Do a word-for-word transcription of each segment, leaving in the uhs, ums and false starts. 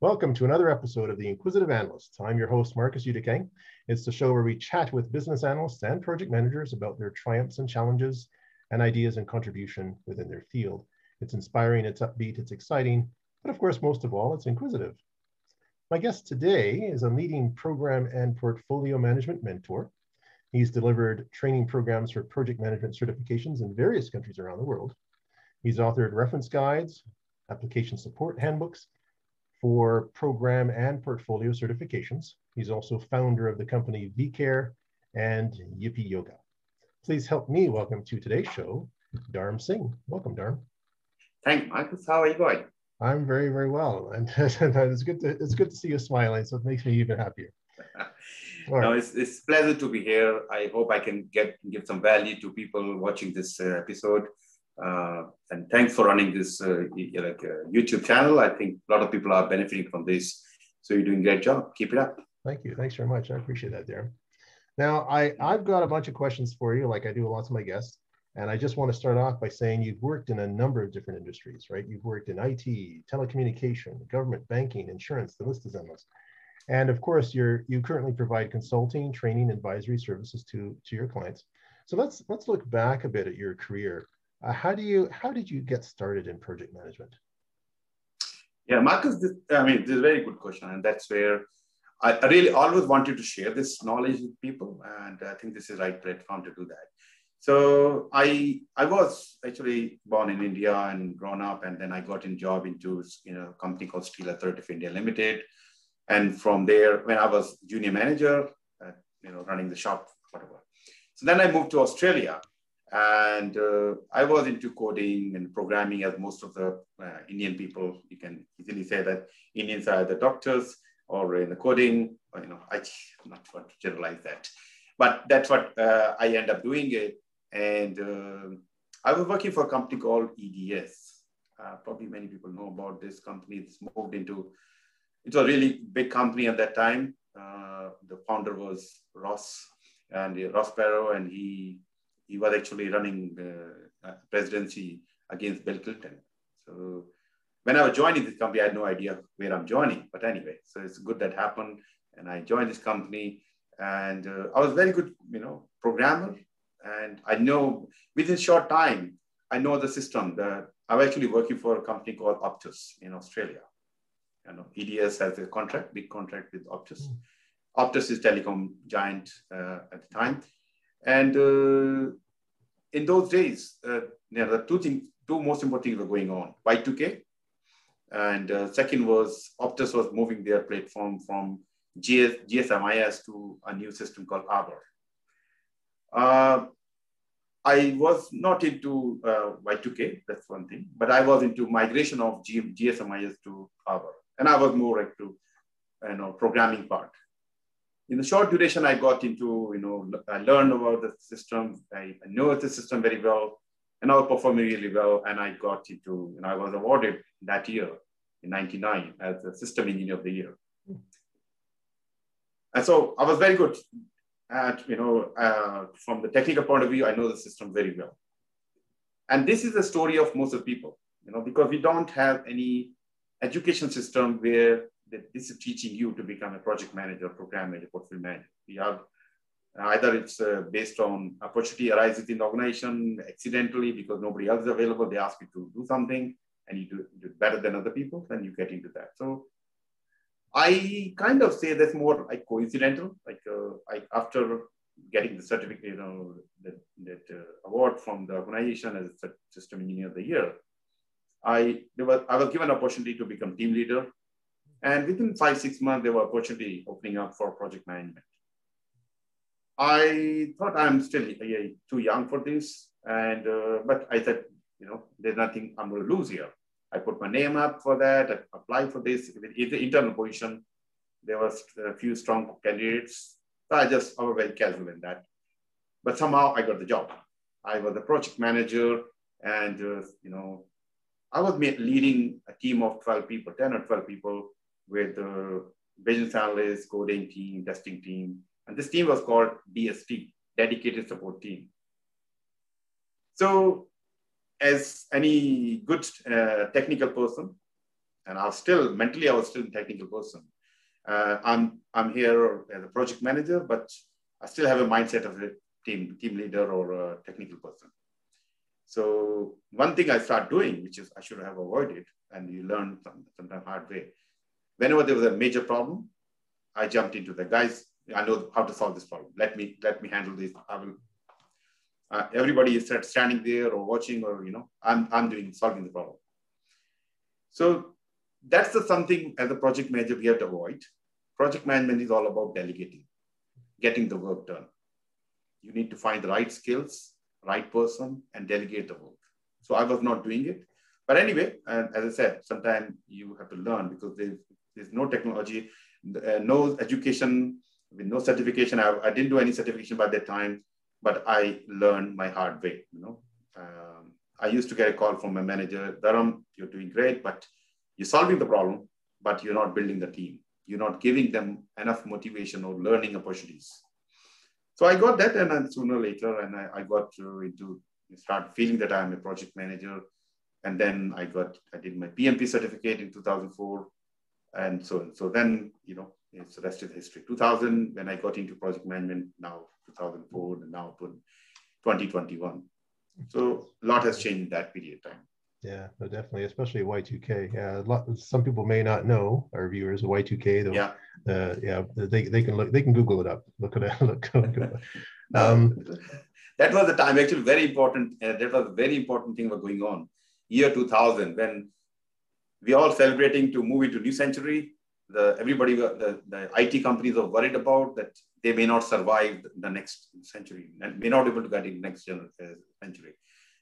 Welcome to another episode of The Inquisitive Analyst. I'm your host, Marcus Yudekang. It's the show where we chat with business analysts and project managers about their triumphs and challenges and ideas and contribution within their field. It's inspiring, it's upbeat, it's exciting, but of course, most of all, it's inquisitive. My guest today is a leading program and portfolio management mentor. He's delivered training programs for project management certifications in various countries around the world. He's authored reference guides, application support handbooks, for program and portfolio certifications. He's also founder of the company vCare and Yippee Yoga. Please help me welcome to today's show, Dharam Singh. Welcome, Dharam. Thanks, Marcus. How are you going? I'm very, very well. And it's good to it's good to see you smiling, so it makes me even happier. Right. No, it's it's a pleasure to be here. I hope I can get give some value to people watching this uh, episode. Uh, and thanks for running this uh, like, uh, YouTube channel. I think a lot of people are benefiting from this. So you're doing a great job. Keep it up. Thank you. Thanks very much. I appreciate that, Dharam. Now, I, I've got a bunch of questions for you, like I do with lots of my guests. And I just want to start off by saying you've worked in a number of different industries, right? You've worked in I T, telecommunication, government, banking, insurance, the list is endless. And of course, you're, you currently provide consulting, training, advisory services to, to your clients. So let's, let's look back a bit at your career. Uh, how do you, how did you get started in project management? Yeah, Marcus, this, I mean, this is a very good question. And that's where I, I really always wanted to share this knowledge with people. And I think this is the right platform to do that. So I, I was actually born in India and grown up, and then I got a job into you know, a company called Steel Authority of India Limited. And from there, when I was junior manager, uh, you know, running the shop, whatever. So then I moved to Australia. And uh, I was into coding and programming, as most of the uh, Indian people. You can easily say that Indians are either doctors or in the coding, or, you know, I not want to generalize that, but that's what uh, I end up doing it. And uh, I was working for a company called E D S. Uh, probably many people know about this company. It's moved into, it's a really big company at that time. Uh, the founder was Ross and uh, Ross Perot, and he, He was actually running the presidency against Bill Clinton. So when I was joining this company, I had no idea where I'm joining, but anyway, so it's good that happened. And I joined this company, and uh, I was a very good, you know, programmer. And I know within short time, I know the system. That I was actually working for a company called Optus in Australia. You know, E D S has a contract, big contract with Optus. Mm. Optus is telecom giant uh, at the time. And uh, in those days, uh, there were two things, two most important things were going on, Y two K. And uh, second was Optus was moving their platform from G S, G S M I S to a new system called Arbor. Uh, I was not into uh, Y two K, that's one thing, but I was into migration of G S M I S to Arbor. And I was more into you know, programming part. In the short duration, I got into, you know, I learned about the system. I know the system very well, and I was performing really well. And I got into, and I was awarded that year in ninety-nine as the system engineer of the year. And so I was very good at, you know, uh, from the technical point of view, I know the system very well. And this is the story of most of the people, you know, because we don't have any education system where that this is teaching you to become a project manager, program manager, portfolio manager. We have either it's uh, based on opportunity arises in the organization accidentally because nobody else is available. They ask you to do something and you do it better than other people, then you get into that. So I kind of say that's more like coincidental. Like uh, I, after getting the certificate, you know, that, that uh, award from the organization as a system engineer of the year, I, there was, I was given an opportunity to become team leader. And within five, six months, there were opportunity opening up for project management. I thought I'm still uh, too young for this. And, uh, but I said, you know, there's nothing I'm going to lose here. I put my name up for that. I applied for this. It's an internal position. There was a few strong candidates. I just, I was very casual in that. But somehow I got the job. I was the project manager and, uh, you know, I was leading a team of twelve people, ten or twelve people, with the business analysts, coding team, testing team. And this team was called D S T, Dedicated Support Team. So as any good uh, technical person, And I was still, mentally, I was still a technical person. Uh, I'm, I'm here as a project manager, but I still have a mindset of a team, team leader or a technical person. So one thing I start doing, which is I should have avoided, and you learn sometimes hard way. Whenever there was a major problem, I jumped into the guys. I know how to solve this problem. Let me let me handle this. I will. Uh, everybody is standing there or watching, or you know, I'm I'm doing solving the problem. So that's the something as a project manager we have to avoid. Project management is all about delegating, getting the work done. You need to find the right skills, right person, and delegate the work. So I was not doing it. But anyway, uh, as I said, sometimes you have to learn because there's, there's no technology, uh, no education, with no certification. I, I didn't do any certification by that time, but I learned my hard way. You know, um, I used to get a call from my manager, Dharam, you're doing great, but you're solving the problem, but you're not building the team. You're not giving them enough motivation or learning opportunities. So I got that, and then sooner or later, and I, I got to into, start feeling that I'm a project manager. And then I got, I did my P M P certificate in two thousand four. And so on. So then, you know, it's the rest of the history. two thousand, when I got into project management, now two thousand four, and now twenty twenty-one. So a lot has changed in that period of time. Yeah, no, definitely, especially Y two K. Yeah, a lot, some people may not know, our viewers, Y two K. Though, yeah, uh, yeah, they they can look, they can Google it up. Look at it. Look. Look it up. Um, that was the time. Actually, very important. Uh, that was a very important thing was going on. Year two thousand, when we all celebrating to move into new century. The everybody, the, the I T companies are worried about that they may not survive the next century and may not be able to get in next century.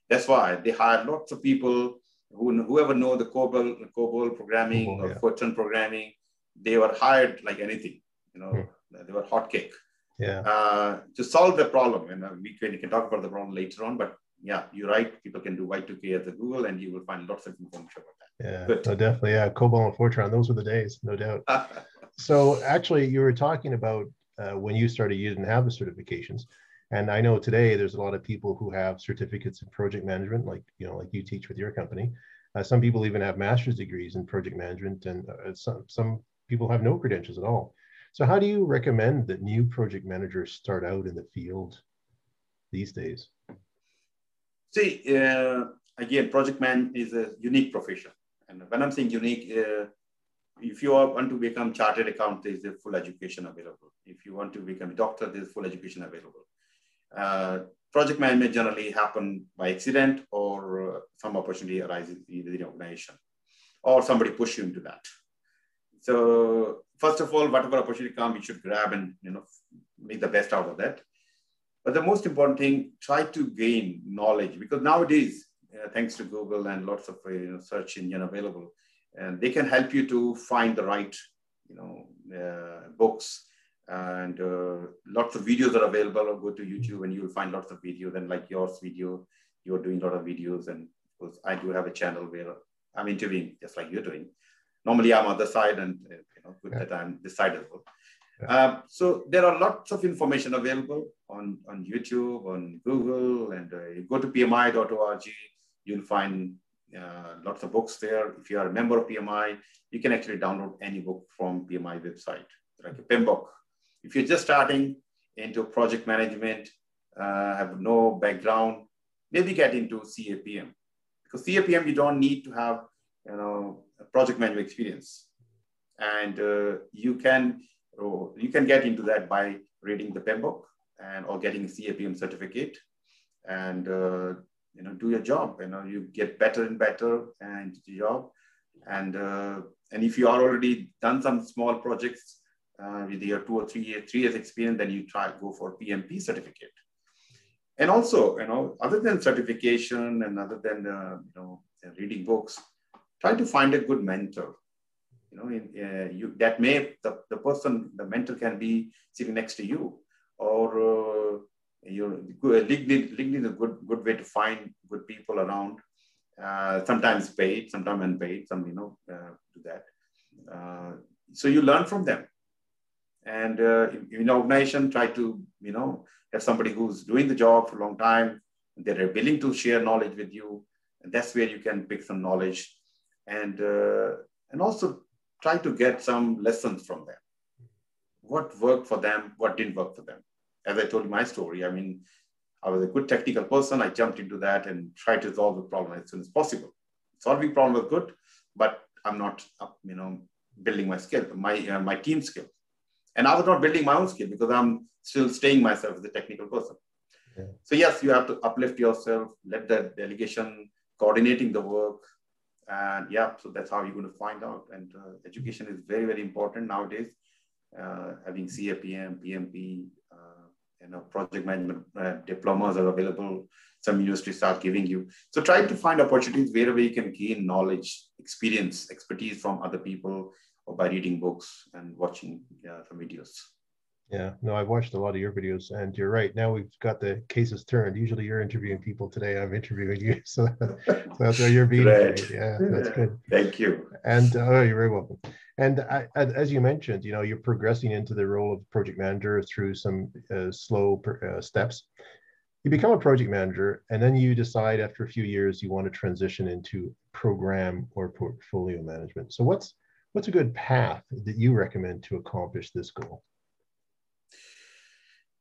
That's why they hire lots of people who, whoever know the COBOL, COBOL programming oh, or yeah. Fortran programming, they were hired like anything, you know, hmm. they were hotcake yeah. uh, to solve the problem. And uh, we can, can talk about the problem later on, but yeah, you're right. People can do Y two K at the Google and you will find lots of information about that. Yeah, Good. No, definitely. Yeah, COBOL and Fortran, those were the days, no doubt. So actually you were talking about uh, when you started, you didn't have the certifications. And I know today there's a lot of people who have certificates in project management, like, you know, like you teach with your company. Uh, some people even have master's degrees in project management, and uh, some, some people have no credentials at all. So how do you recommend that new project managers start out in the field these days? See, uh, again, project man is a unique profession. And when I'm saying unique, uh, if you want to become chartered accountant, there's a full education available. If you want to become a doctor, there's full education available. Uh, project management generally happen by accident or uh, some opportunity arises in the organization or somebody push you into that. So first of all, whatever opportunity comes, you should grab and, you know, make the best out of that. But the most important thing, try to gain knowledge, because nowadays, uh, thanks to Google and lots of uh, you know, search engine available, and they can help you to find the right, you know, uh, books. And uh, lots of videos are available. Or go to YouTube and you will find lots of videos. And like yours video, you're doing a lot of videos. And of course, I do have a channel where I'm interviewing just like you're doing. Normally I'm on the side and uh, you know, good yeah. that I'm this side as well. Yeah. Uh, so there are lots of information available on, on YouTube, on Google, and uh, you go to P M I dot org, you'll find uh, lots of books there. If you are a member of P M I, you can actually download any book from P M I website, like a P M B O K. If you're just starting into project management, uh, have no background, maybe get into C A P M. Because C A P M, you don't need to have, you know, a project management experience. And uh, you can oh, you can get into that by reading the P M B O K and or getting a C A P M certificate, and uh, you know, do your job. You know, you get better and better and your job. And uh, and if you are already done some small projects, Uh, with your two or three years, three years experience, then you try to go for P M P certificate. And also, you know, other than certification and other than, uh, you know, reading books, try to find a good mentor. You know, in, uh, you, that may, the, the person, the mentor can be sitting next to you, or uh, your LinkedIn, LinkedIn is a good, good way to find good people around, uh, sometimes paid, sometimes unpaid, some, you know, uh, do that. Uh, so you learn from them. And uh, in an organization, try to, you know, have somebody who's doing the job for a long time. They're willing to share knowledge with you. And that's where you can pick some knowledge. And uh, and also try to get some lessons from them. What worked for them, what didn't work for them. As I told you my story, I mean, I was a good technical person. I jumped into that and tried to solve the problem as soon as possible. Solving problem was good, but I'm not, you know, building my skill, my, uh, my team skill. And I was not building my own skill because I'm still staying myself as a technical person. Yeah. So yes, you have to uplift yourself, let the delegation coordinating the work. And yeah, so that's how you're going to find out. And uh, education is very, very important nowadays. Uh, having C A P M, P M P, uh, you know, project management uh, diplomas are available. Some universities start giving you. So try to find opportunities wherever you can gain knowledge, experience, expertise from other people, or by reading books and watching uh, some videos. Yeah, no, I've watched a lot of your videos, and you're right. Now we've got the cases turned. Usually you're interviewing people today. I'm interviewing you. So, so that's how you're being. Right. Yeah, that's good. Thank you. And oh, you're very welcome. And I, as you mentioned, you know, you're progressing into the role of project manager through some uh, slow per, uh, steps. You become a project manager, and then you decide after a few years, you want to transition into program or portfolio management. So what's, what's a good path that you recommend to accomplish this goal?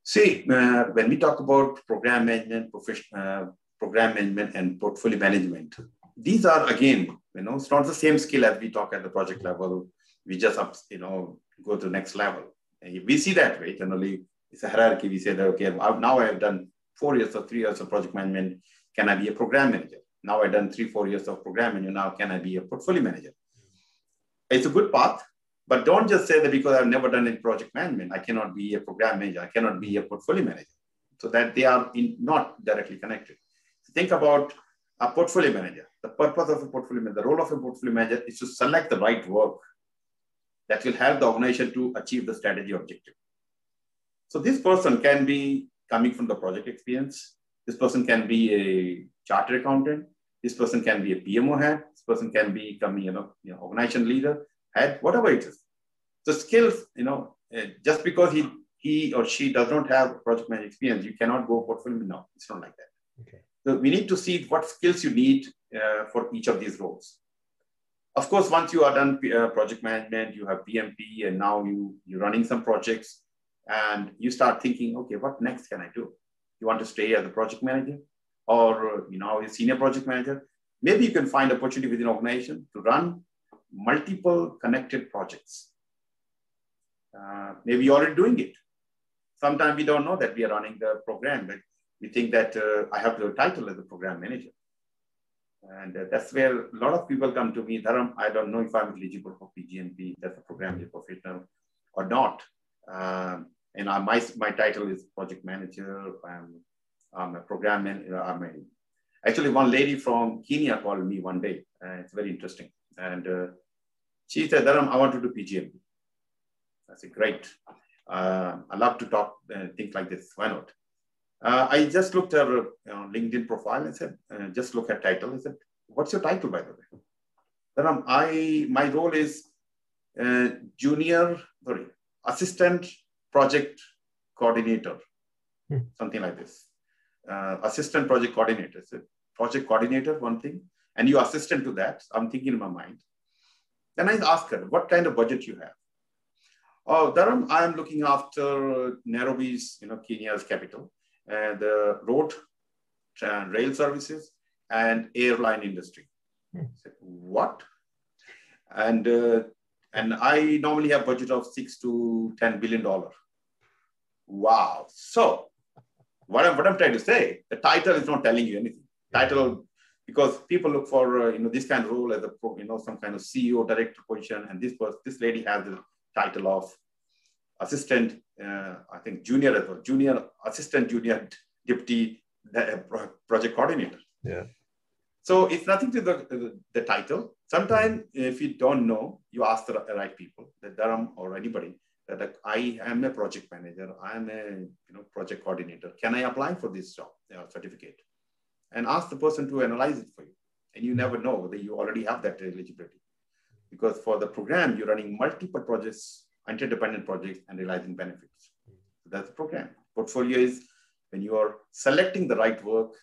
See, uh, when we talk about program management, uh, program management and portfolio management, these are, again, you know, it's not the same skill as we talk at the project level. We just, up, you know, go to the next level. And we see that way. Generally, it's a hierarchy. We say that, okay, I've, now I have done four years or three years of project management. Can I be a program manager? Now I've done three, four years of program management. Now can I be a portfolio manager? It's a good path. But don't just say that because I've never done any project management, I cannot be a program manager, I cannot be a portfolio manager. So that they are in, not directly connected. Think about a portfolio manager. The purpose of a portfolio manager, the role of a portfolio manager is to select the right work that will help the organization to achieve the strategy objective. So this person can be coming from the project experience. This person can be a chartered accountant. This person can be a P M O head. This person can be coming, you know, you know, organization leader. At whatever it is. The skills, you know, uh, just because he, he or she does not have project management experience, you cannot go portfolio. No, it's not like that. Okay. So we need to see what skills you need uh, for each of these roles. Of course, once you are done uh, project management, you have P M P, and now you, you're running some projects, and you start thinking, okay, what next can I do? You want to stay as a project manager or, you know, a senior project manager? Maybe you can find opportunity within an organization to run multiple connected projects. Uh, maybe you're already doing it. Sometimes we don't know that we are running the program, but we think that uh, I have the title as a program manager. And uh, that's where a lot of people come to me, Dharam, I don't know if I'm eligible for P G M P, that's a program professional or not. Uh, and I, my, my title is project manager. I'm, I'm a program manager. I'm a, actually, one lady from Kenya called me one day. Uh, it's very interesting. And uh, she said, Dharam, I want to do P G M P. I said, great. Uh, I love to talk, uh, things like this. Why not? Uh, I just looked at her you know, LinkedIn profile and said, uh, just look at title. I said, what's your title, by the way? Dharam, I, my role is uh, junior, sorry, assistant project coordinator, hmm. something like this. Uh, assistant project coordinator. I said, project coordinator, one thing. And you assistant to that, I'm thinking in my mind. Then I ask her, what kind of budget you have? Oh, Dharam, I'm looking after Nairobi's, you know, Kenya's capital, and the road and rail services and airline industry. Hmm. I said, what? And, uh, and I normally have budget of six to ten billion dollars. Wow. So what I'm, what I'm trying to say, the title is not telling you anything. Title, because people look for uh, you know, this kind of role as a you know some kind of C E O director position, and this person, this lady has the title of assistant, uh, I think junior as well, junior assistant, junior deputy uh, project coordinator. Yeah. So it's nothing to the the, the title. Sometimes if you don't know, you ask the right people, the Dharam or anybody that like, I am a project manager, I am a you know project coordinator. Can I apply for this job uh, certificate? And ask the person to analyze it for you. And you never know whether you already have that eligibility. Because for the program, you're running multiple projects, interdependent projects, and realizing benefits. So that's the program. Portfolio is when you are selecting the right work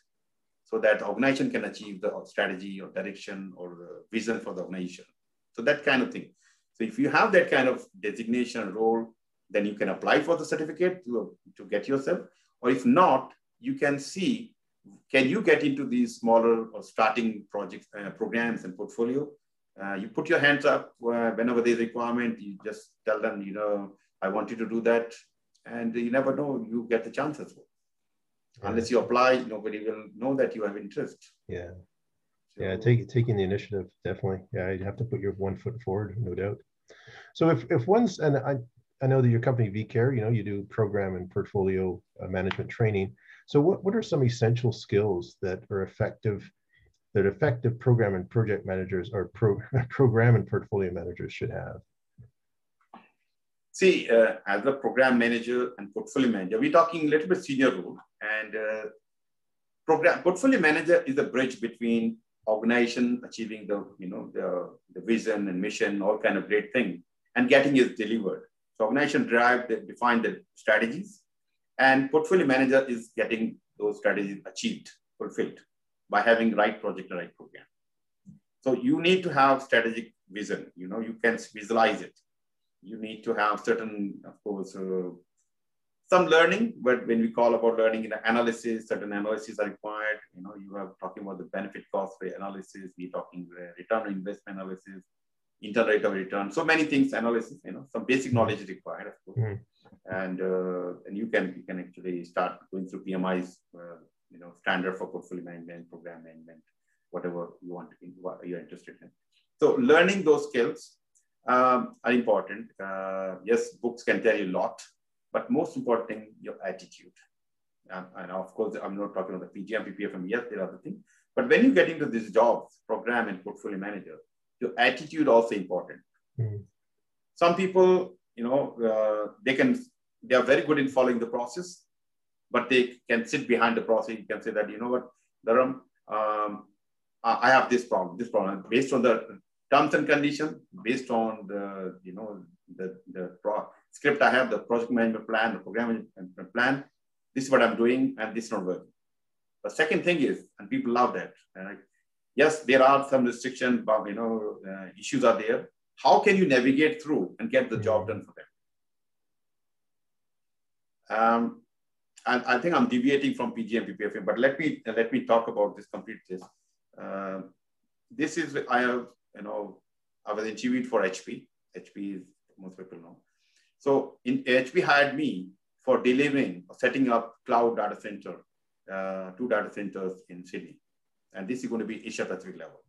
so that the organization can achieve the strategy or direction or the vision for the organization. So that kind of thing. So if you have that kind of designation role, then you can apply for the certificate to, to get yourself. Or if not, you can see, can you get into these smaller or starting projects, uh, programs and portfolio? Uh, you put your hands up uh, whenever there's a requirement, you just tell them, you know, I want you to do that. And you never know, you get the chance as well. Yeah. Unless you apply, nobody will know that you have interest. Yeah. So, yeah, take, taking the initiative, definitely. Yeah, you have to put your one foot forward, no doubt. So if, if one's, and I, I know that your company vCare, you know, you do program and portfolio management training. So what, what are some essential skills that are effective, that effective program and project managers or pro, program and portfolio managers should have? See, uh, as a program manager and portfolio manager, we're talking a little bit senior role, and uh, program portfolio manager is a bridge between organization achieving the, you know, the, the vision and mission, all kind of great thing, and getting it delivered. So organization drive, they define the strategies, and portfolio manager is getting those strategies achieved, fulfilled by having right project and right program. So you need to have strategic vision, you know, you can visualize it. You need to have certain, of course, uh, some learning, but when we call about learning in analysis, certain analyses are required. You know, you are talking about the benefit cost analysis, we're talking return on investment analysis, internal rate of return, so many things, analysis, you know, some basic knowledge is required, of course. Mm-hmm. And, uh, and you can you can actually start going through P M I's, uh, you know, standard for portfolio management, program management, whatever you want, you're interested in. So learning those skills um, are important. Uh, yes, books can tell you a lot, but most important thing, your attitude. Um, and of course, I'm not talking about the P G M P, P F M, yes, there are other things. But when you get into this job, program and portfolio manager, your attitude also important. Mm-hmm. Some people, you know, uh, they can, they are very good in following the process, but they can sit behind the process. You can say that, you know what, Dharam, um, I have this problem, this problem, based on the terms and conditions, based on the, you know, the, the pro script I have, the project management plan, the program management plan, this is what I'm doing, and this is not working. The second thing is, and people love that, right? Yes, there are some restrictions, but, you know, uh, issues are there. How can you navigate through and get the job done for them? Um, and I think I'm deviating from P G M P, P F M, but let me let me talk about this. Complete this. Uh, this is I have you know I was interviewed for H P. H P is most people know. So in H P hired me for delivering or setting up cloud data center, uh, two data centers in Sydney, and this is going to be Asia Pacific level.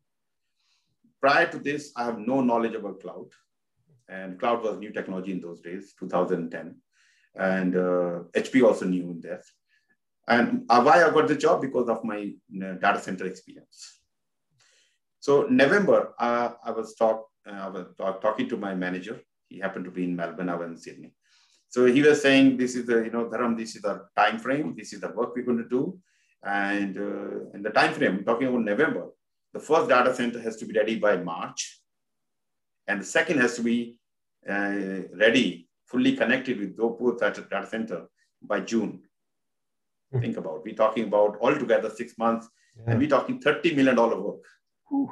Prior to this, I have no knowledge about cloud, and cloud was new technology in those days, two thousand ten, and uh, H P also new in that. And why I got the job? Because of my data center experience. So November, uh, I was talk, uh, I was talk, talking to my manager. He happened to be in Melbourne, I was in Sydney. So he was saying, "This is the, you know, Dharam, this is our time frame. This is the work we're going to do." And uh, in the time frame, talking about November. The first data center has to be ready by March. And the second has to be uh, ready, fully connected with both data center by June. Mm-hmm. Think about it. We're talking about altogether six months, yeah. And we're talking thirty million dollars work. Whew.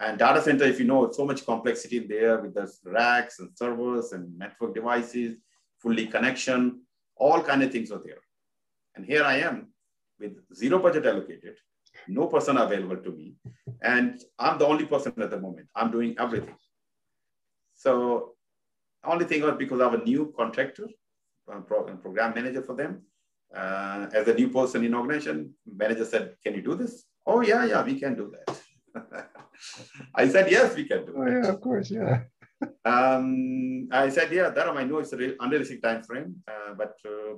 And data center, if you know, so much complexity there with the racks and servers and network devices, fully connection, all kinds of things are there. And here I am with zero budget allocated. No person available to me, and I'm the only person at the moment. I'm doing everything. So only thing was because I'm a new contractor, I'm program manager for them. Uh, as a new person in organization, manager said, "Can you do this?" "Oh yeah, yeah, we can do that." I said, "Yes, we can do oh, that." Yeah, of course, yeah. um, I said, "Yeah, Dharam, I know it's a unrealistic time frame, uh, but." Uh,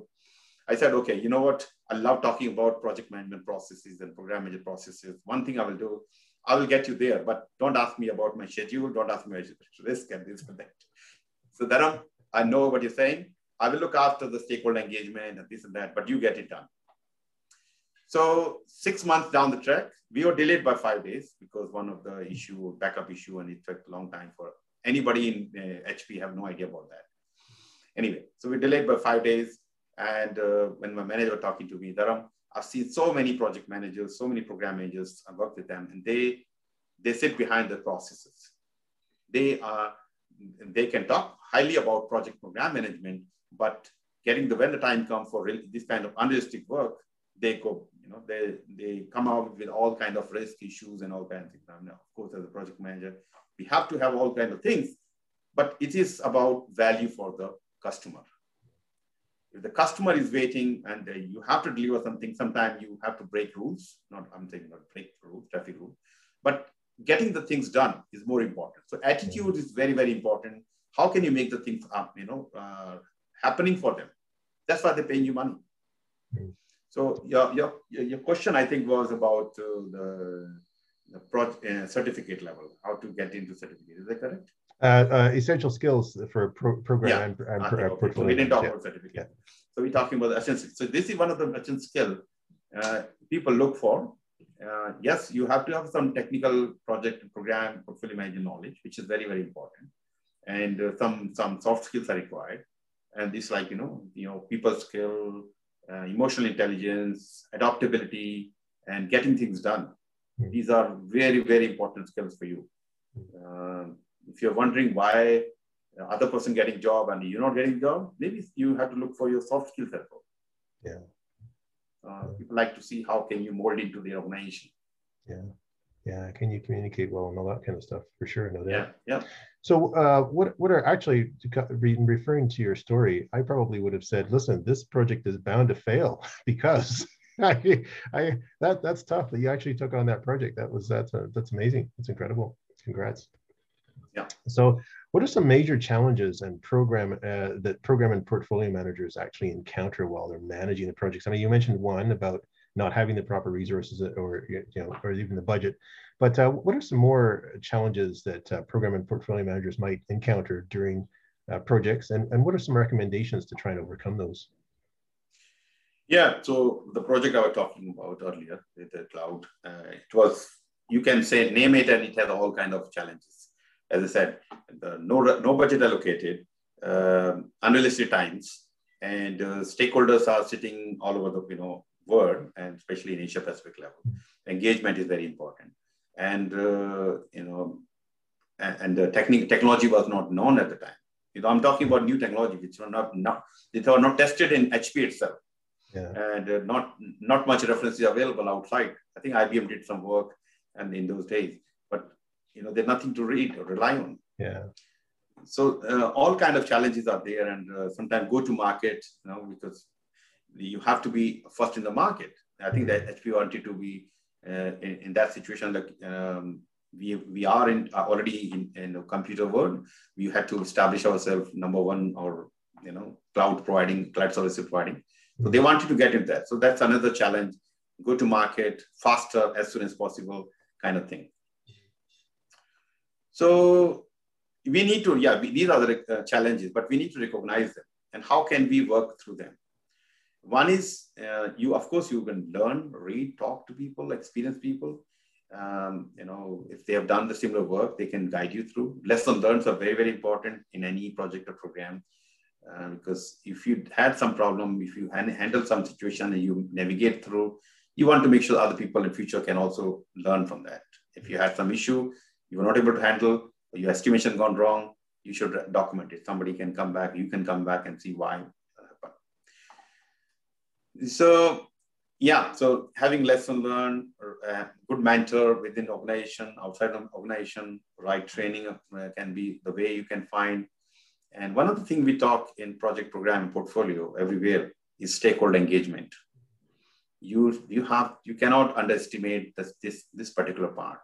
I said, okay, you know what? I love talking about project management processes and program management processes. One thing I will do, I will get you there, but don't ask me about my schedule. Don't ask me about risk and this and that. So Dharam, I know what you're saying. I will look after the stakeholder engagement and this and that, but you get it done. So six months down the track, we were delayed by five days because one of the issue, backup issue, and it took a long time for anybody in uh, H P have no idea about that. Anyway, so we delayed by five days. And uh, when my manager was talking to me, Dharam, I've seen so many project managers, so many program managers, I worked with them, and they, they sit behind the processes. they are they can talk highly about project program management, but getting the when the time comes for really this kind of unrealistic work, they go, you know, they they come out with all kind of risk issues and all kinds of things. I mean, of course, as a project manager, we have to have all kinds of things, but it is about value for the customer. If the customer is waiting and uh, you have to deliver something, sometimes you have to break rules. Not I'm saying not break rules, traffic rules, but getting the things done is more important. So attitude is very, very important. How can you make the things up, you know, uh, happening for them? That's why they're paying you money. Mm. So your, your, your question, I think, was about uh, the, the project, uh, certificate level, how to get into certificate. Is that correct? Uh, uh, essential skills for pro program yeah, and, and pro okay. portfolio. So we didn't talk yeah. about certificate. Yeah. So we're talking about the essential. So this is one of the essential skills uh, people look for. Uh, yes, you have to have some technical project and program portfolio management knowledge, which is very, very important. And uh, some some soft skills are required. And it's like, you know, you know, people skill, uh, emotional intelligence, adaptability, and getting things done. Mm-hmm. These are very, very important skills for you. Mm-hmm. Uh, if you're wondering why the other person getting job and you're not getting job, maybe you have to look for your soft skills as well. Yeah. Uh, people like to see how can you mold into the organization. Yeah, yeah. Can you communicate well and all that kind of stuff for sure? No doubt. Yeah, yeah. So, uh, what what are actually referring to your story? I probably would have said, listen, this project is bound to fail because I, I that that's tough that you actually took on that project. That was that's a, that's amazing. That's incredible. Congrats. Yeah. So, what are some major challenges and program uh, that program and portfolio managers actually encounter while they're managing the projects? I mean, you mentioned one about not having the proper resources, or you know, or even the budget. But uh, what are some more challenges that uh, program and portfolio managers might encounter during uh, projects, and and what are some recommendations to try and overcome those? Yeah. So the project I was talking about earlier, the cloud, uh, it was, you can say name it, and it has all kind of challenges. As I said, the no, no budget allocated, uh, unrealistic times, and uh, stakeholders are sitting all over the you know, world, and especially in Asia Pacific level. Engagement is very important. And, uh, you know, and, and the technique, technology was not known at the time. You know, I'm talking about new technology, which were not, not, they were not tested in H P itself. Yeah. And uh, not, not much references available outside. I think I B M did some work and in those days, but you know, there's nothing to read or rely on. Yeah. So uh, all kind of challenges are there, and uh, sometimes go to market, you know, because you have to be first in the market. I think that H P wanted to be uh, in, in that situation. Like um, we we are in uh, already in, in the computer world. We had to establish ourselves number one, or you know, cloud providing, cloud service providing. So they wanted to get in that. So that's another challenge. Go to market faster, as soon as possible, kind of thing. So we need to, yeah, we, these are the uh, challenges, but we need to recognize them. And how can we work through them? One is, uh, you, of course, you can learn, read, talk to people, experience people. Um, you know, if they have done the similar work, they can guide you through. Lesson learned are very, very important in any project or program. Uh, because if you had some problem, if you handle some situation and you navigate through, you want to make sure other people in the future can also learn from that. If you had some issue, you were not able to handle, your estimation gone wrong, you should document it. Somebody can come back, you can come back and see why. So, yeah, so having lesson learned, uh, good mentor within organization, outside of organization, right training uh, can be the way you can find. And one of the things we talk in project program and portfolio everywhere is stakeholder engagement. You, you, have, you cannot underestimate this, this, this particular part.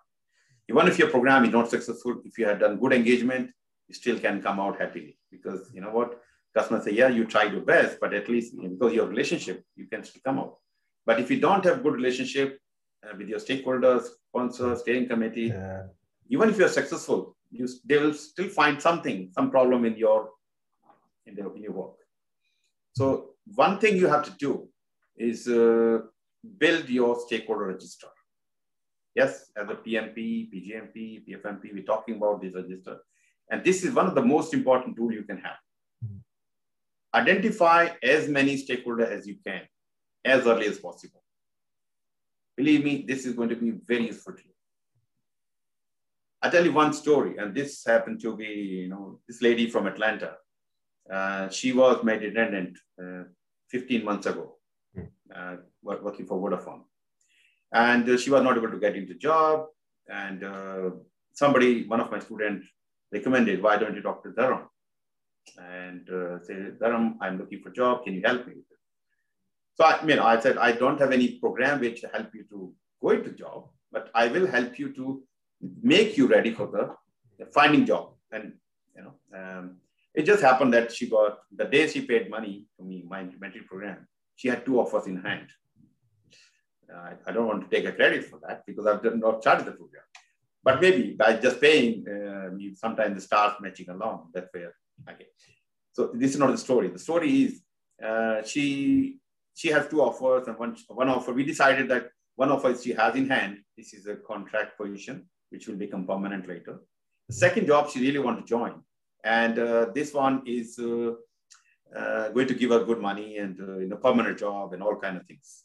Even if your program is not successful, if you have done good engagement, you still can come out happily, because you know what? Customers say, yeah, you tried your best, but at least because you have relationship, you can still come out. But if you don't have good relationship uh, with your stakeholders, sponsors, steering committee, yeah. even if you're successful, you, they will still find something, some problem in your, in, their, in your work. So one thing you have to do is uh, build your stakeholder register. Yes, as a P M P, P G M P, P F M P, we're talking about this register. And this is one of the most important tools you can have. Mm-hmm. Identify as many stakeholders as you can, as early as possible. Believe me, this is going to be very useful to you. I'll tell you one story, and this happened to be, you know, this lady from Atlanta. Uh, she was made redundant uh, fifteen months ago, uh, working for Vodafone. And uh, she was not able to get into job. And uh, somebody, one of my students recommended, why don't you talk to Dharam? And uh, say, Dharam, I'm looking for a job. Can you help me with it? So I, you know, I said, I don't have any program which help you to go into job, but I will help you to make you ready for the, the finding job. And, you know, um, it just happened that she got, the day she paid money to me, my mentoring program, she had two offers in hand. Uh, I don't want to take a credit for that because I've not charged the program. But maybe by just paying, uh, sometimes the stars matching along. That's where, okay. So this is not the story. The story is uh, she she has two offers, and one, one offer, we decided that one offer she has in hand, this is a contract position, which will become permanent later. The second job she really wants to join. And uh, this one is uh, uh, going to give her good money and uh, in a permanent job and all kinds of things.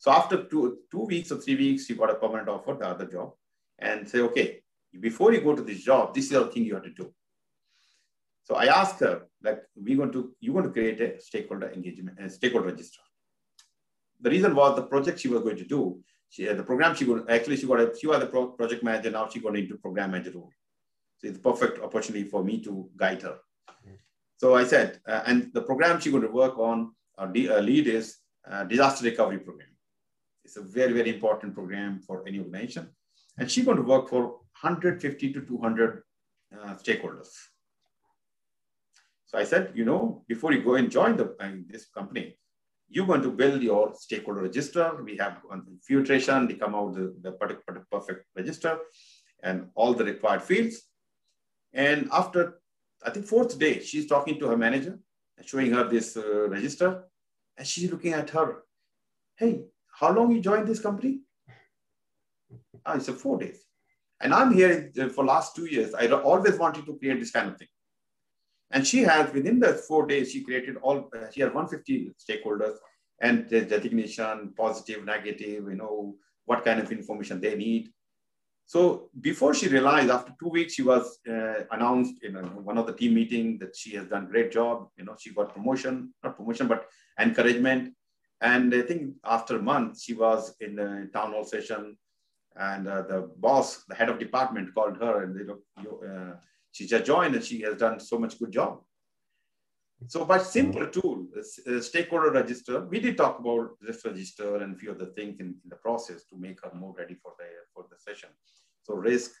So after two, two weeks or three weeks, she got a permanent offer, the other job, and say, okay, before you go to this job, this is the thing you have to do. So I asked her, like, we're going to, you're going to create a stakeholder engagement, a stakeholder register. The reason was the project she was going to do, she had the program she would, actually she got a, she was a pro, project manager, now she got into program manager role. So it's a perfect opportunity for me to guide her. Mm-hmm. So I said, uh, and the program she's going to work on, or the uh, lead is uh, disaster recovery program. It's a very, very important program for any organization. And she's going to work for one hundred fifty to two hundred uh, stakeholders. So I said, you know, before you go and join the, uh, this company, you're going to build your stakeholder register. We have on few iteration, they come out the, the perfect, perfect register and all the required fields. And after, I think, fourth day, she's talking to her manager, showing her this uh, register, and she's looking at her. Hey, how long you joined this company? Ah, it's a four days. And I'm here for last two years. I always wanted to create this kind of thing. And she has, within the four days, she created all, uh, she had one hundred fifty stakeholders and their designation, positive, negative, you know, what kind of information they need. So before she realized, after two weeks, she was uh, announced in a, one of the team meetings that she has done a great job. You know, she got promotion, not promotion, but encouragement. And I think after a month, she was in a town hall session, and uh, the boss, the head of department, called her and they look, you, uh, she just joined and she has done so much good job. So by simple tool, uh, stakeholder register, we did talk about this register and a few other things in, in the process to make her more ready for the, for the session. So risk,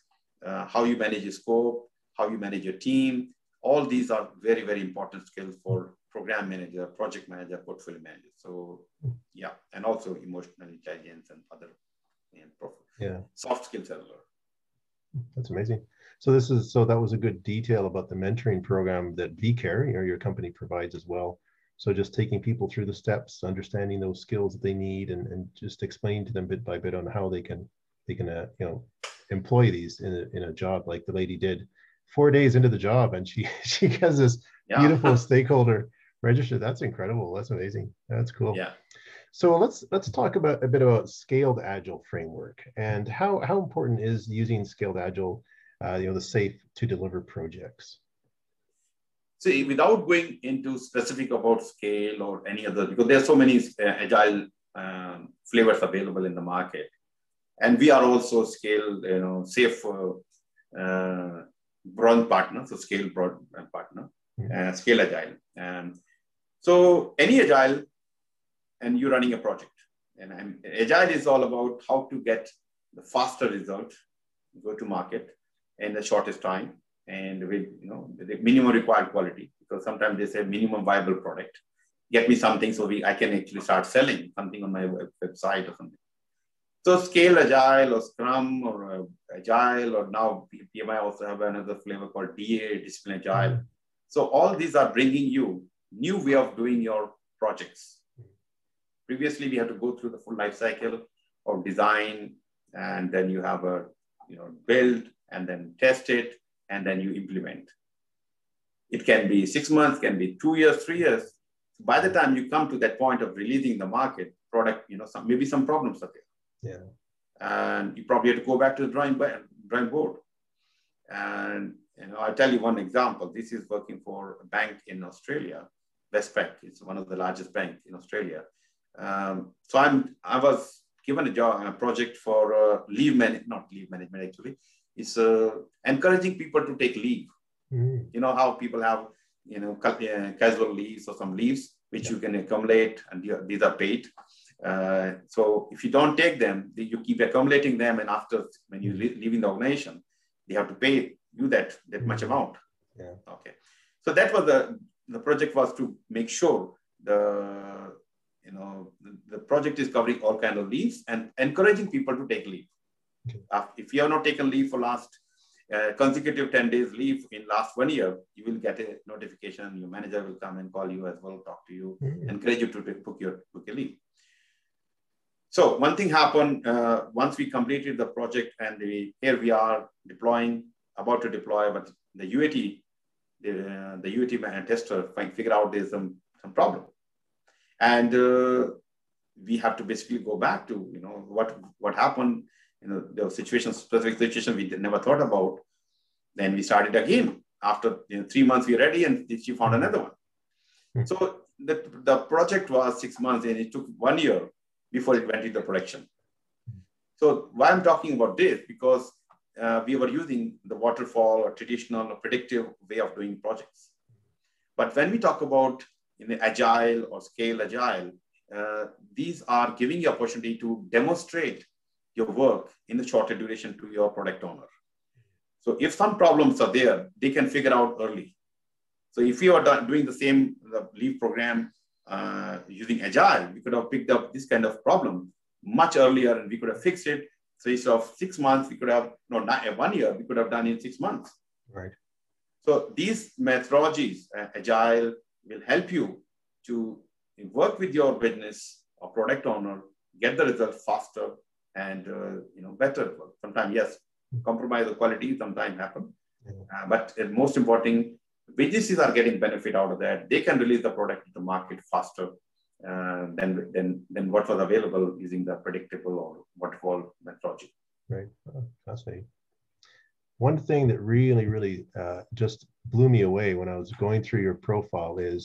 uh, how you manage your scope, how you manage your team, all these are very, very important skills for program manager, project manager, portfolio manager. So yeah, and also emotional intelligence and other you know, yeah. soft skills as well. That's amazing. So this is, so that was a good detail about the mentoring program that vCare, you know, your company provides as well. So just taking people through the steps, understanding those skills that they need, and, and just explain to them bit by bit on how they can, they can, uh, you know, employ these in a, in a job, like the lady did four days into the job. And she, she has this yeah. beautiful stakeholder register. That's incredible. That's amazing. That's cool. Yeah. So let's let's talk about a bit about scaled agile framework and how how important is using scaled agile, uh, you know, the SAFe to deliver projects. See, without going into specific about scale or any other, because there are so many uh, agile um, flavors available in the market, and we are also scale, you know, SAFe uh, uh, broad partner, so scale broad partner, mm-hmm. uh, scale agile, and so any agile. And you're running a project. And I'm, agile is all about how to get the faster result, go to market in the shortest time, and with you know the minimum required quality. Because sometimes they say minimum viable product. Get me something so we I can actually start selling something on my web, website or something. So scale agile or Scrum or uh, agile, or now P M I also have another flavor called D A, Discipline Agile. So all these are bringing you new way of doing your projects. Previously, we had to go through the full life cycle of design, and then you have a you know, build, and then test it, and then you implement. It can be six months, can be two years, three years. By the time you come to that point of releasing the market product, you know, some, maybe some problems are there. Yeah. And you probably have to go back to the drawing, drawing board. And, and I'll tell you one example. This is working for a bank in Australia, Westpac. It's one of the largest banks in Australia. Um, so I'm, I was given a job, a project for uh, leave management, not leave management actually. It's uh, encouraging people to take leave. Mm-hmm. You know how people have, you know, casual leaves or some leaves, which yeah. you can accumulate, and these are paid. Uh, so if you don't take them, you keep accumulating them, and after when you leave leaving the organization, they have to pay you that that much amount. Yeah. Okay. So that was the the project was to make sure the you know the, the project is covering all kinds of leaves and encouraging people to take leave. Okay. Uh, if you have not taken leave for last uh, consecutive ten days leave in last one year, you will get a notification. Your manager will come and call you as well, talk to you, mm-hmm. encourage you to take, book your book your leave. So one thing happened uh, once we completed the project, and the, here we are deploying, about to deploy, but the U A T, the, uh, the U A T tester figure out there's some, some problem. And uh, we have to basically go back to, you know, what, what happened, you know, the situation, specific situation we never thought about. Then we started again. After you know, three months, we were ready, and she found another one. Mm-hmm. So the, the project was six months and it took one year before it went into production. So why I'm talking about this, because uh, we were using the waterfall or traditional or predictive way of doing projects. But when we talk about in the agile or scale agile, uh, these are giving you opportunity to demonstrate your work in a shorter duration to your product owner. So if some problems are there, they can figure out early. So if you are done doing the same the leave program, Uh, using Agile, we could have picked up this kind of problem much earlier, and we could have fixed it. So instead of six months, we could have, no, not one year, we could have done in six months. Right. So these methodologies, uh, Agile, will help you to work with your business or product owner, get the result faster and uh, you know better. Sometimes, yes, compromise the quality sometimes happen, uh, but uh, most important, businesses are getting benefit out of that. They can release the product to the market faster uh, than, than, than what was available using the predictable or waterfall methodology. Right, fascinating. One thing that really, really uh, just blew me away when I was going through your profile is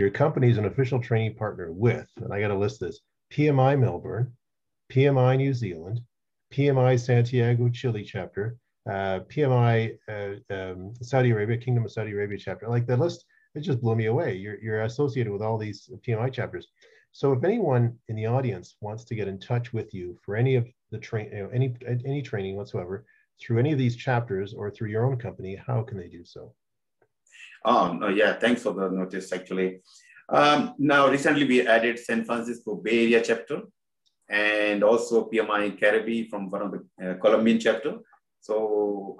your company is an official training partner with, and I got to list this, P M I Melbourne, P M I New Zealand, P M I Santiago Chile chapter, Uh, P M I, uh, um, Saudi Arabia, Kingdom of Saudi Arabia chapter. Like the list, it just blew me away. You're, you're associated with all these P M I chapters. So if anyone in the audience wants to get in touch with you for any of the train, you know, any, any training whatsoever through any of these chapters or through your own company, how can they do so? Oh, no, yeah, thanks for the notice actually. Um, now, recently we added San Francisco Bay Area chapter and also P M I Caribbean from one of the uh, Colombian chapter. So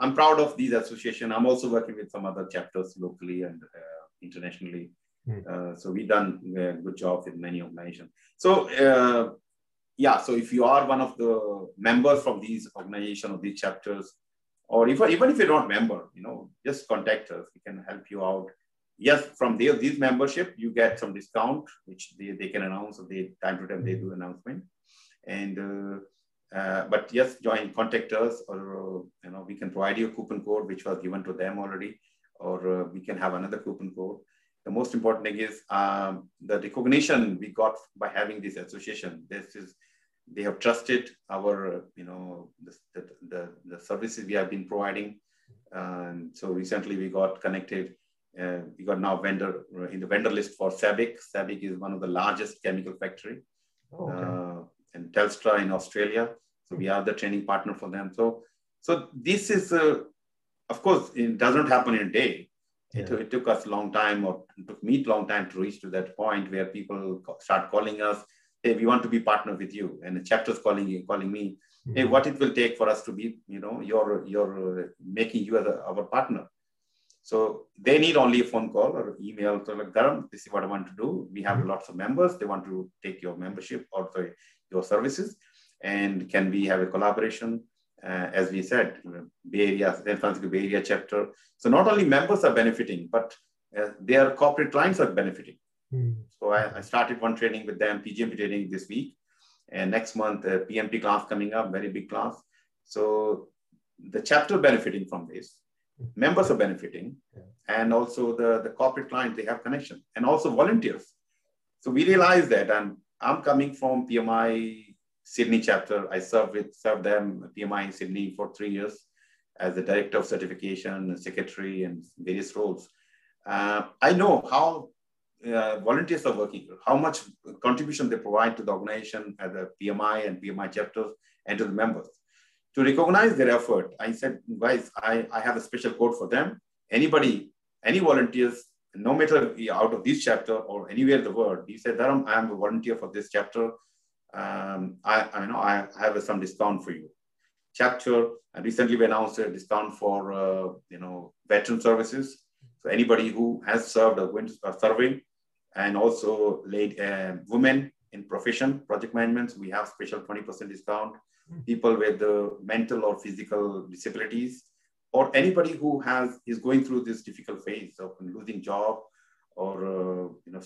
I'm proud of these associations. I'm also working with some other chapters locally and uh, internationally. Mm. Uh, so we've done a good job with many organizations. So uh, yeah, so if you are one of the members from these organizations or these chapters, or if, even if you're not a member, you know, just contact us. We can help you out. Yes, from their, these membership, you get some discount, which they, they can announce. Or they time to time, they do announcement. And... Uh, Uh, but yes, join, contact us, or uh, you know we can provide you a coupon code which was given to them already, or uh, we can have another coupon code. The most important thing is um, the recognition we got by having this association. This is they have trusted our uh, you know the, the, the, the services we have been providing, and so recently we got connected. Uh, we got now vendor in the vendor list for Sabic. Sabic is one of the largest chemical factory. Oh, okay. Uh, and Telstra in Australia. So we are the training partner for them. So, so this is, a, of course, it doesn't happen in a day. Yeah. It, it took us a long time, or it took me a long time to reach to that point where people start calling us, hey, we want to be partner with you. And the chapter's calling you, calling me, mm-hmm. hey, what it will take for us to be, you know, your, your making you as a, our partner. So they need only a phone call or email. So like, Dharam, this is what I want to do. We have mm-hmm. lots of members. They want to take your membership or the, your services. And can we have a collaboration? Uh, as we said, you know, Bay Area, San Francisco Bay Area chapter. So not only members are benefiting, but uh, their corporate clients are benefiting. Mm-hmm. So I, I started one training with them, P G M P training this week. And next month, uh, P M P class coming up, very big class. So the chapter benefiting from this. members are benefiting, and also the, the corporate clients, they have connection, and also volunteers. So we realize that, and I'm coming from P M I Sydney chapter. I served with served them P M I in Sydney for three years as the director of certification, secretary, and various roles. Uh, I know how uh, volunteers are working, how much contribution they provide to the organization as a P M I and P M I chapters and to the members. To recognize their effort, I said, guys, I, I have a special code for them. Anybody, any volunteers, no matter out of this chapter or anywhere in the world, he said, Dharam, I am a volunteer for this chapter. Um, I, I know I have some discount for you. Chapter, and recently we announced a discount for uh, you know, veteran services. So anybody who has served or went to serving, and also late uh, women in profession, project management, we have special twenty percent discount. People with uh, mental or physical disabilities, or anybody who has is going through this difficult phase of losing job, or uh, you know,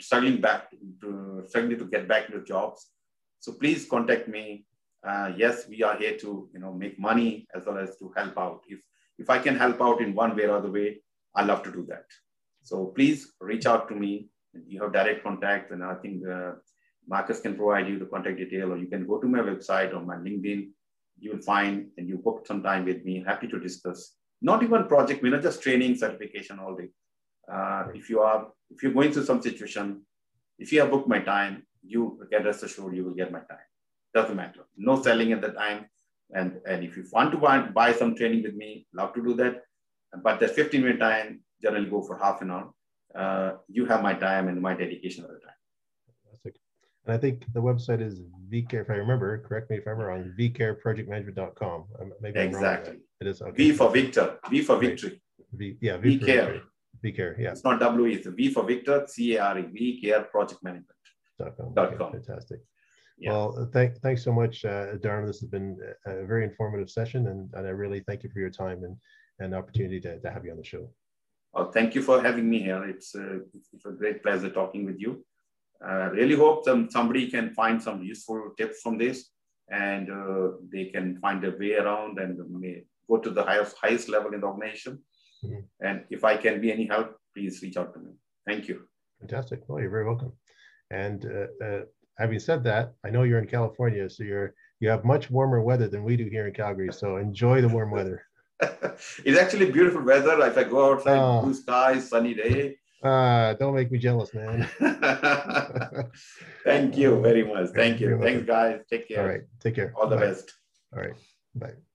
struggling back, to, struggling to get back into jobs. So please contact me. Uh, yes, we are here to you know make money as well as to help out. If if I can help out in one way or other way, I love to do that. So please reach out to me. You have direct contact, and I think uh, Marcus can provide you the contact detail, or you can go to my website or my LinkedIn. You will find, and you booked some time with me. Happy to discuss. Not even project, we're not just training, certification, all day. Uh, if you are, if you're going through some situation, if you have booked my time, you get rest assured you will get my time. Doesn't matter. No selling at the time. And and if you want to buy, buy some training with me, love to do that. But the fifteen minute time generally go for half an hour. Uh, you have my time and my dedication at the time. And I think the website is vCare, if I remember, correct me if I'm wrong, v care project management dot com. Maybe exactly. I'm wrong. It is, okay. V for Victor, V for victory. V, yeah, V vCare. vCare, yeah. It's not W, it's V for Victor, C A R E, vCare Project Management. Dot com. Dot com. Okay, fantastic. Yeah. Well, thank, thanks so much, uh, Dharam. This has been a very informative session, and, and I really thank you for your time and, and opportunity to, to have you on the show. Oh, thank you for having me here. It's, uh, it's a great pleasure talking with you. I uh, really hope some, somebody can find some useful tips from this, and uh, they can find a way around and may go to the highest, highest level in the organization. Mm-hmm. And if I can be any help, please reach out to me. Thank you. Fantastic. Well, you're very welcome. And uh, uh, having said that, I know you're in California, so you're you have much warmer weather than we do here in Calgary. So enjoy the warm weather. It's actually beautiful weather. If I go outside, oh. Blue skies, sunny day. Uh, don't make me jealous, man. Thank you very much. Thank you. Thanks, guys. Take care. All right. Take care. All the best. All right. Bye.